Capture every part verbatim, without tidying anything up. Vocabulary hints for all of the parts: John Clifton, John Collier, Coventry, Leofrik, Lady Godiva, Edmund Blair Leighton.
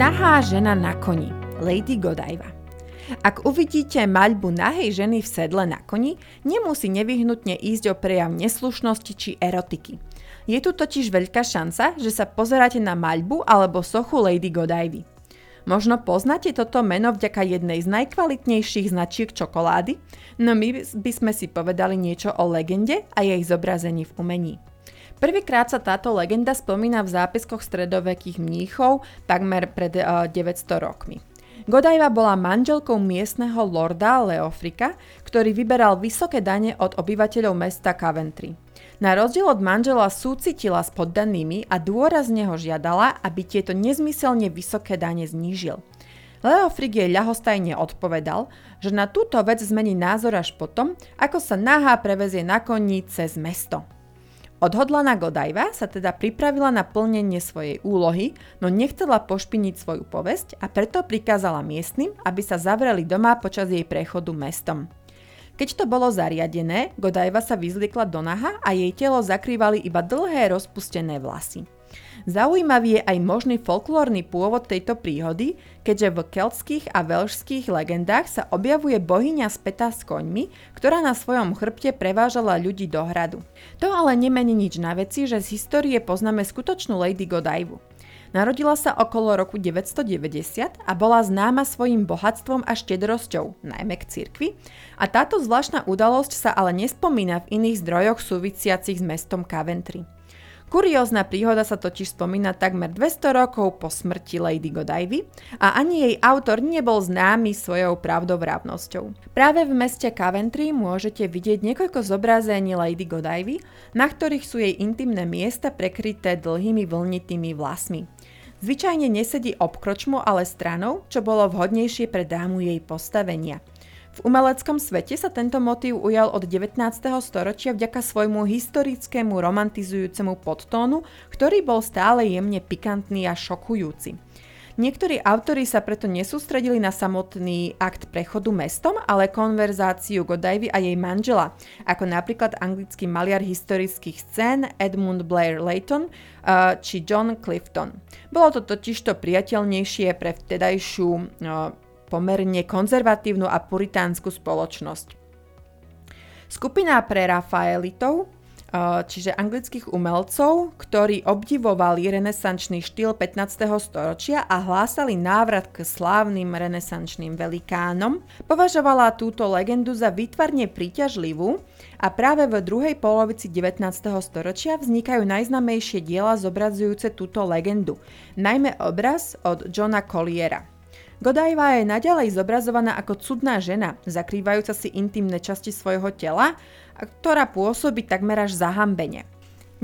Nahá žena na koni, Lady Godiva. Ak uvidíte maľbu nahej ženy v sedle na koni, nemusí nevyhnutne ísť o prejav neslušnosti či erotiky. Je tu totiž veľká šanca, že sa pozeráte na maľbu alebo sochu Lady Godivy. Možno poznáte toto meno vďaka jednej z najkvalitnejších značiek čokolády, no my by sme si povedali niečo o legende a jej zobrazení v umení. Prvýkrát sa táto legenda spomína v zápiskoch stredovekých mníchov takmer pred deväťsto rokmi. Godiva bola manželkou miestneho lorda Leofrika, ktorý vyberal vysoké dane od obyvateľov mesta Coventry. Na rozdiel od manžela súcitila s poddanými a dôrazne ho žiadala, aby tieto nezmyselne vysoké dane znížil. Leofrik jej ľahostajne odpovedal, že na túto vec zmení názor až potom, ako sa nahá prevezie na koni cez mesto. Odhodlaná Godiva sa teda pripravila na plnenie svojej úlohy, no nechcela pošpiniť svoju povesť a preto prikázala miestnym, aby sa zavreli doma počas jej prechodu mestom. Keď to bolo zariadené, Godiva sa vyzliekla donaha a jej telo zakrývali iba dlhé rozpustené vlasy. Zaujímavý je aj možný folklórny pôvod tejto príhody, keďže v keltských a velšských legendách sa objavuje bohyňa spätá s koňmi, ktorá na svojom chrbte prevážala ľudí do hradu. To ale nemení nič na veci, že z histórie poznáme skutočnú Lady Godivu. Narodila sa okolo roku deväťsto deväťdesiat a bola známa svojim bohatstvom a štedrosťou, najmä k cirkvi, a táto zvláštna udalosť sa ale nespomína v iných zdrojoch súvisiacich s mestom Coventry. Kuriózna príhoda sa totiž spomína takmer dvesto rokov po smrti Lady Godivy a ani jej autor nebol známy svojou pravdovravnosťou. Práve v meste Coventry môžete vidieť niekoľko zobrazení Lady Godivy, na ktorých sú jej intimné miesta prekryté dlhými vlnitými vlasmi. Zvyčajne nesedí obkročmu, ale stranou, čo bolo vhodnejšie pre dámu jej postavenia. V umeleckom svete sa tento motív ujal od devätnásteho storočia vďaka svojmu historickému romantizujúcemu podtónu, ktorý bol stále jemne pikantný a šokujúci. Niektorí autori sa preto nesústredili na samotný akt prechodu mestom, ale konverzáciu Godivy a jej manžela, ako napríklad anglický maliar historických scén Edmund Blair Leighton uh, či John Clifton. Bolo to totižto priateľnejšie pre vtedajšiu uh, pomerne konzervatívnu a puritánsku spoločnosť. Skupina pre Rafaelitov, čiže anglických umelcov, ktorí obdivovali renesančný štýl pätnásteho storočia a hlásali návrat k slávnym renesančným velikánom, považovala túto legendu za výtvarne príťažlivú a práve v druhej polovici devätnásteho storočia vznikajú najznámejšie diela zobrazujúce túto legendu, najmä obraz od Johna Colliera. Godiva je naďalej zobrazovaná ako cudná žena, zakrývajúca si intimné časti svojho tela, ktorá pôsobí takmer až zahambene.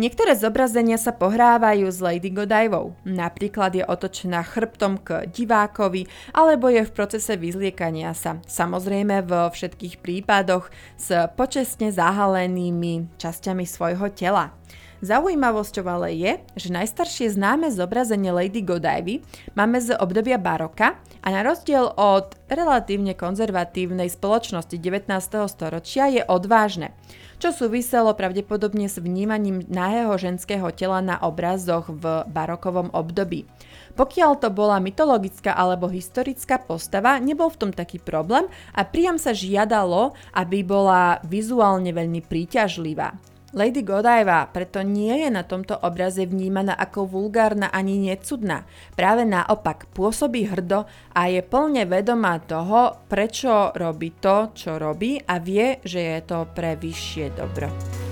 Niektoré zobrazenia sa pohrávajú s Lady Godivou, napríklad je otočená chrbtom k divákovi alebo je v procese vyzliekania sa, samozrejme vo všetkých prípadoch s počestne zahalenými časťami svojho tela. Zaujímavosťou ale je, že najstaršie známe zobrazenie Lady Godivy máme z obdobia baroka a na rozdiel od relatívne konzervatívnej spoločnosti devätnásteho storočia je odvážne, čo súviselo pravdepodobne s vnímaním nahého ženského tela na obrazoch v barokovom období. Pokiaľ to bola mytologická alebo historická postava, nebol v tom taký problém a priam sa žiadalo, aby bola vizuálne veľmi príťažlivá. Lady Godiva preto nie je na tomto obraze vnímaná ako vulgárna ani necudná. Práve naopak, pôsobí hrdo a je plne vedomá toho, prečo robí to, čo robí a vie, že je to pre vyššie dobro.